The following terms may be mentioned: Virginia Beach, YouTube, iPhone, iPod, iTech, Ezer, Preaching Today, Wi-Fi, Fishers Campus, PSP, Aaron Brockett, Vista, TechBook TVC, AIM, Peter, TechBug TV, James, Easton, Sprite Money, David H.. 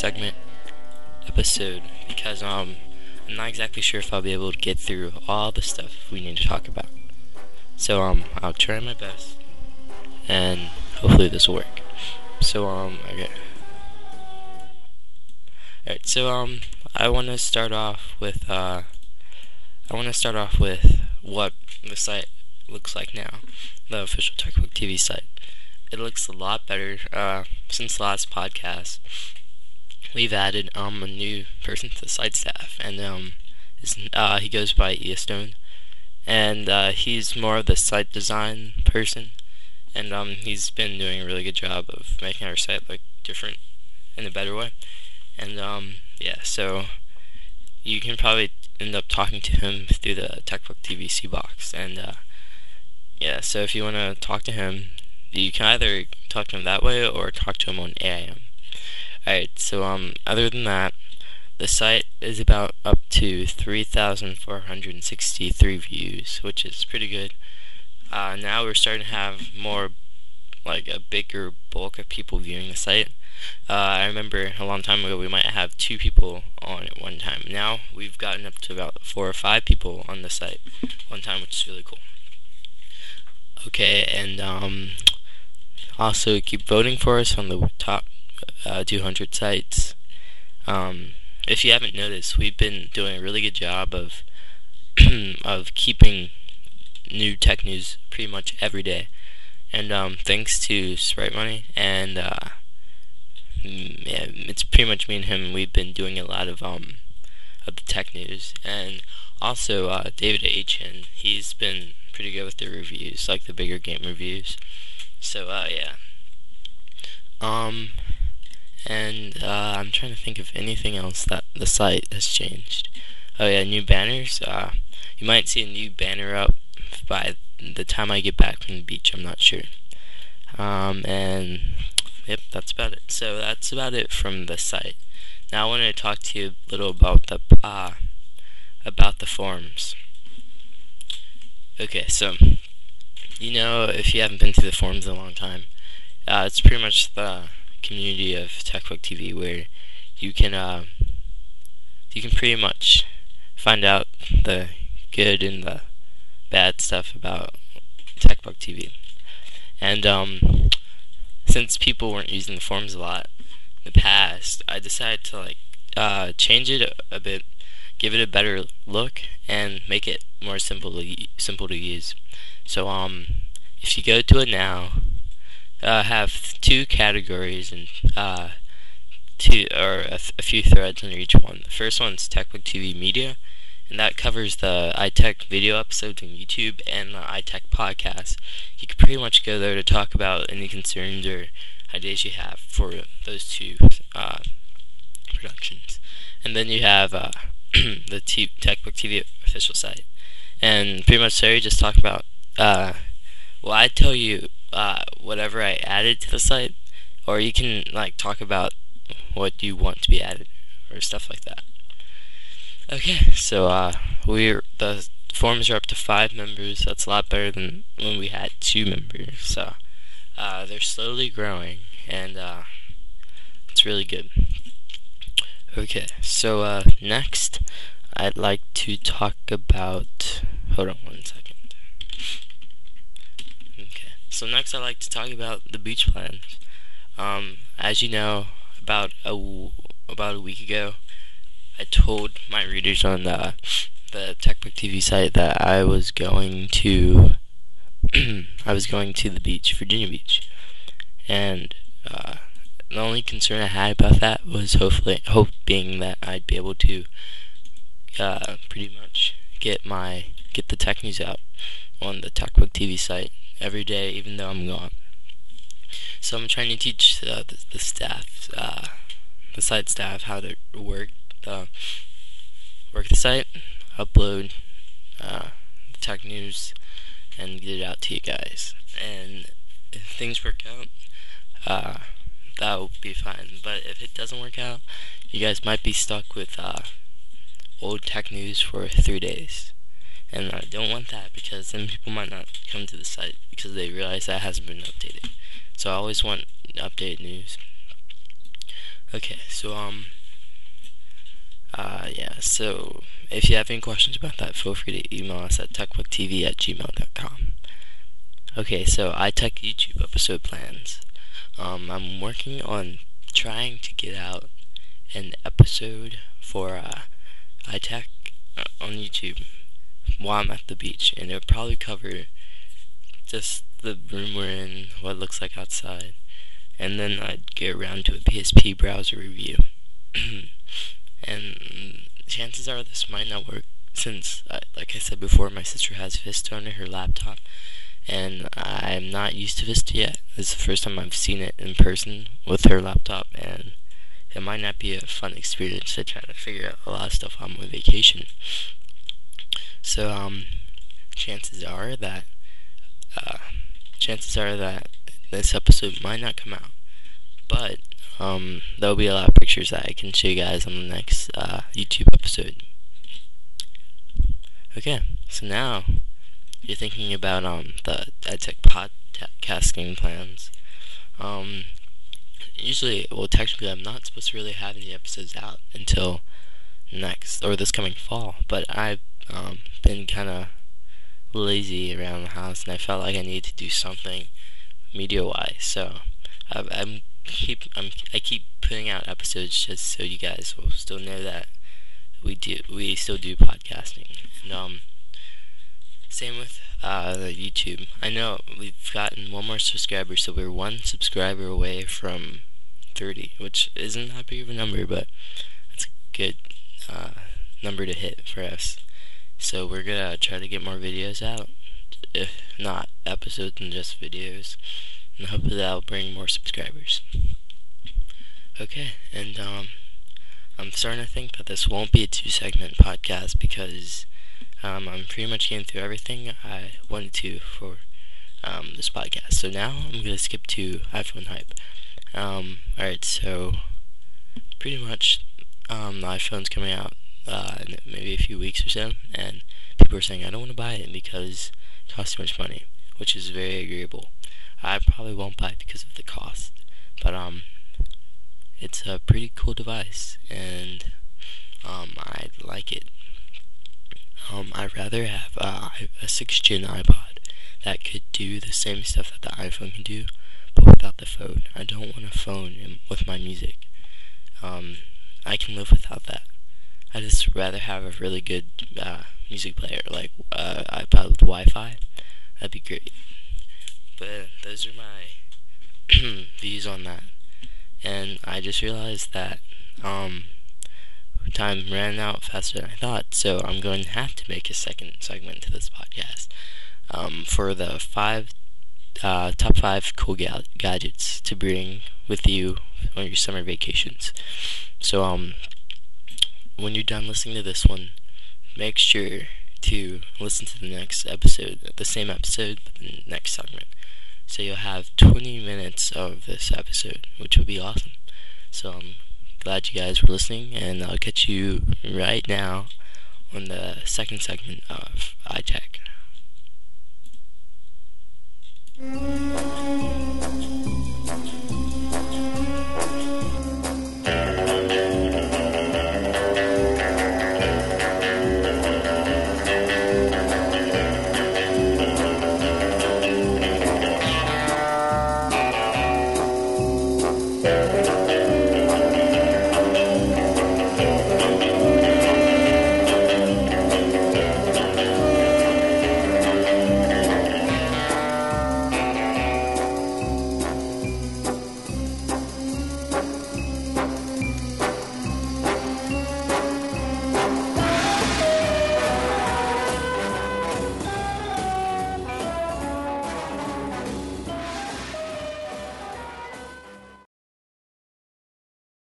segment episode because I'm not exactly sure if I'll be able to get through all the stuff we need to talk about. So I'll try my best and hopefully this will work. So okay. Alright, so I wanna start off with what the site looks like now, the official TechBook TV site. It looks a lot better since the last podcast. We've added a new person to the site staff, and he goes by Easton, and he's more of the site design person, and he's been doing a really good job of making our site look different in a better way. And yeah, so you can probably end up talking to him through the TechBook TVC box, and yeah, so if you want to talk to him, you can either talk to him that way or talk to him on AIM. Alright, so other than that, the site is about up to 3,463 views, which is pretty good. Now we're starting to have more, like, a bigger bulk of people viewing the site. I remember a long time ago we might have 2 people on at one time. Now we've gotten up to about 4 or 5 people on the site one time, which is really cool. Okay, and also keep voting for us on the top 200 sites. If you haven't noticed, we've been doing a really good job of of keeping new tech news pretty much every day, and thanks to Sprite Money, and yeah, it's pretty much me and him. We've been doing a lot of the tech news, and also David H., and he's been pretty good with the reviews, like the bigger game reviews. So yeah, and I'm trying to think of anything else that the site has changed. Oh yeah, new banners. You might see a new banner up by the time I get back from the beach, I'm not sure. And yep, that's about it. So that's about it from the site. Now I want to talk to you a little about the forums. Okay, so you know, if you haven't been to the forums in a long time, it's pretty much the community of TechBug TV where you can pretty much find out the good and the bad stuff about TechBug TV. And since people weren't using the forums a lot in the past, I decided to change it a bit, give it a better look, and make it more simple to use. So if you go to it now, have 2 categories and a few threads under each one. The first one's TechBug TV Media, and that covers the iTech video episodes on YouTube and the iTech podcast. You can pretty much go there to talk about any concerns or ideas you have for those 2 productions. And then you have the TechBook TV official site, and pretty much there you just talk about, well, I tell you whatever I added to the site, or you can talk about what you want to be added or stuff like that. Okay, so the forums are up to 5 members. That's a lot better than when we had 2 members. So they're slowly growing, and it's really good. Okay, so next I'd like to talk about, hold on one second. Okay, so next I'd like to talk about the beach plans. As you know, about a week ago, I told my readers on the TechBug TV site that I was going to the beach, Virginia Beach, and the only concern I had about that was hoping that I'd be able to pretty much get the tech news out on the TechBug TV site every day, even though I'm gone. So I'm trying to teach the staff, the site staff, how to work the site, upload the tech news, and get it out to you guys. And if things work out, that will be fine. But if it doesn't work out, you guys might be stuck with old tech news for 3 days, and I don't want that, because then people might not come to the site because they realize that hasn't been updated. So I always want updated news. Okay, so yeah, so if you have any questions about that, feel free to email us at techbugtv@gmail.com. Okay, so iTech YouTube episode plans. I'm working on trying to get out an episode for iTech on YouTube while I'm at the beach, and it'll probably cover just the room we're in, what it looks like outside, and then I'd get around to a PSP browser review. And chances are this might not work since, like I said before, my sister has Vista on her laptop, and I'm not used to Vista yet. This is the first time I've seen it in person with her laptop, and it might not be a fun experience to try to figure out a lot of stuff on my vacation. So, chances are that this episode might not come out, but there'll be a lot of pictures that I can show you guys on the next YouTube episode. Okay, so now you're thinking about the iTech podcasting plans. Usually, well, technically, I'm not supposed to really have any episodes out until next or this coming fall, but I've been kind of lazy around the house, and I felt like I needed to do something media-wise. So I keep putting out episodes just so you guys will still know that we still do podcasting. And same with the YouTube. I know we've gotten one more subscriber, so we're one subscriber away from 30, which isn't that big of a number, but it's a good number to hit for us. So we're gonna try to get more videos out, if not episodes and just videos, and hopefully that'll bring more subscribers. Okay, and I'm starting to think that this won't be a 2-segment podcast because I'm pretty much getting through everything I wanted to for this podcast. So now I'm gonna skip to iPhone hype. Alright, so pretty much the iPhone's coming out in maybe a few weeks or so, and people are saying I don't want to buy it because it costs too much money, which is very agreeable. I probably won't buy it because of the cost, but it's a pretty cool device, and I like it. I'd rather have a 6th gen iPod that could do the same stuff that the iPhone can do, but without the phone. I don't want a phone with my music. I can live without that. I just rather have a really good music player, like iPod with Wi-Fi. That'd be great. But those are my views on that. And I just realized that time ran out faster than I thought, so I'm going to have to make a second segment to this podcast for the top 5 cool gadgets to bring with you on your summer vacations. So, when you're done listening to this one, make sure to listen to the next episode, the same episode, but the next segment. So you'll have 20 minutes of this episode, which will be awesome. So I'm glad you guys were listening, and I'll catch you right now on the second segment of iTech.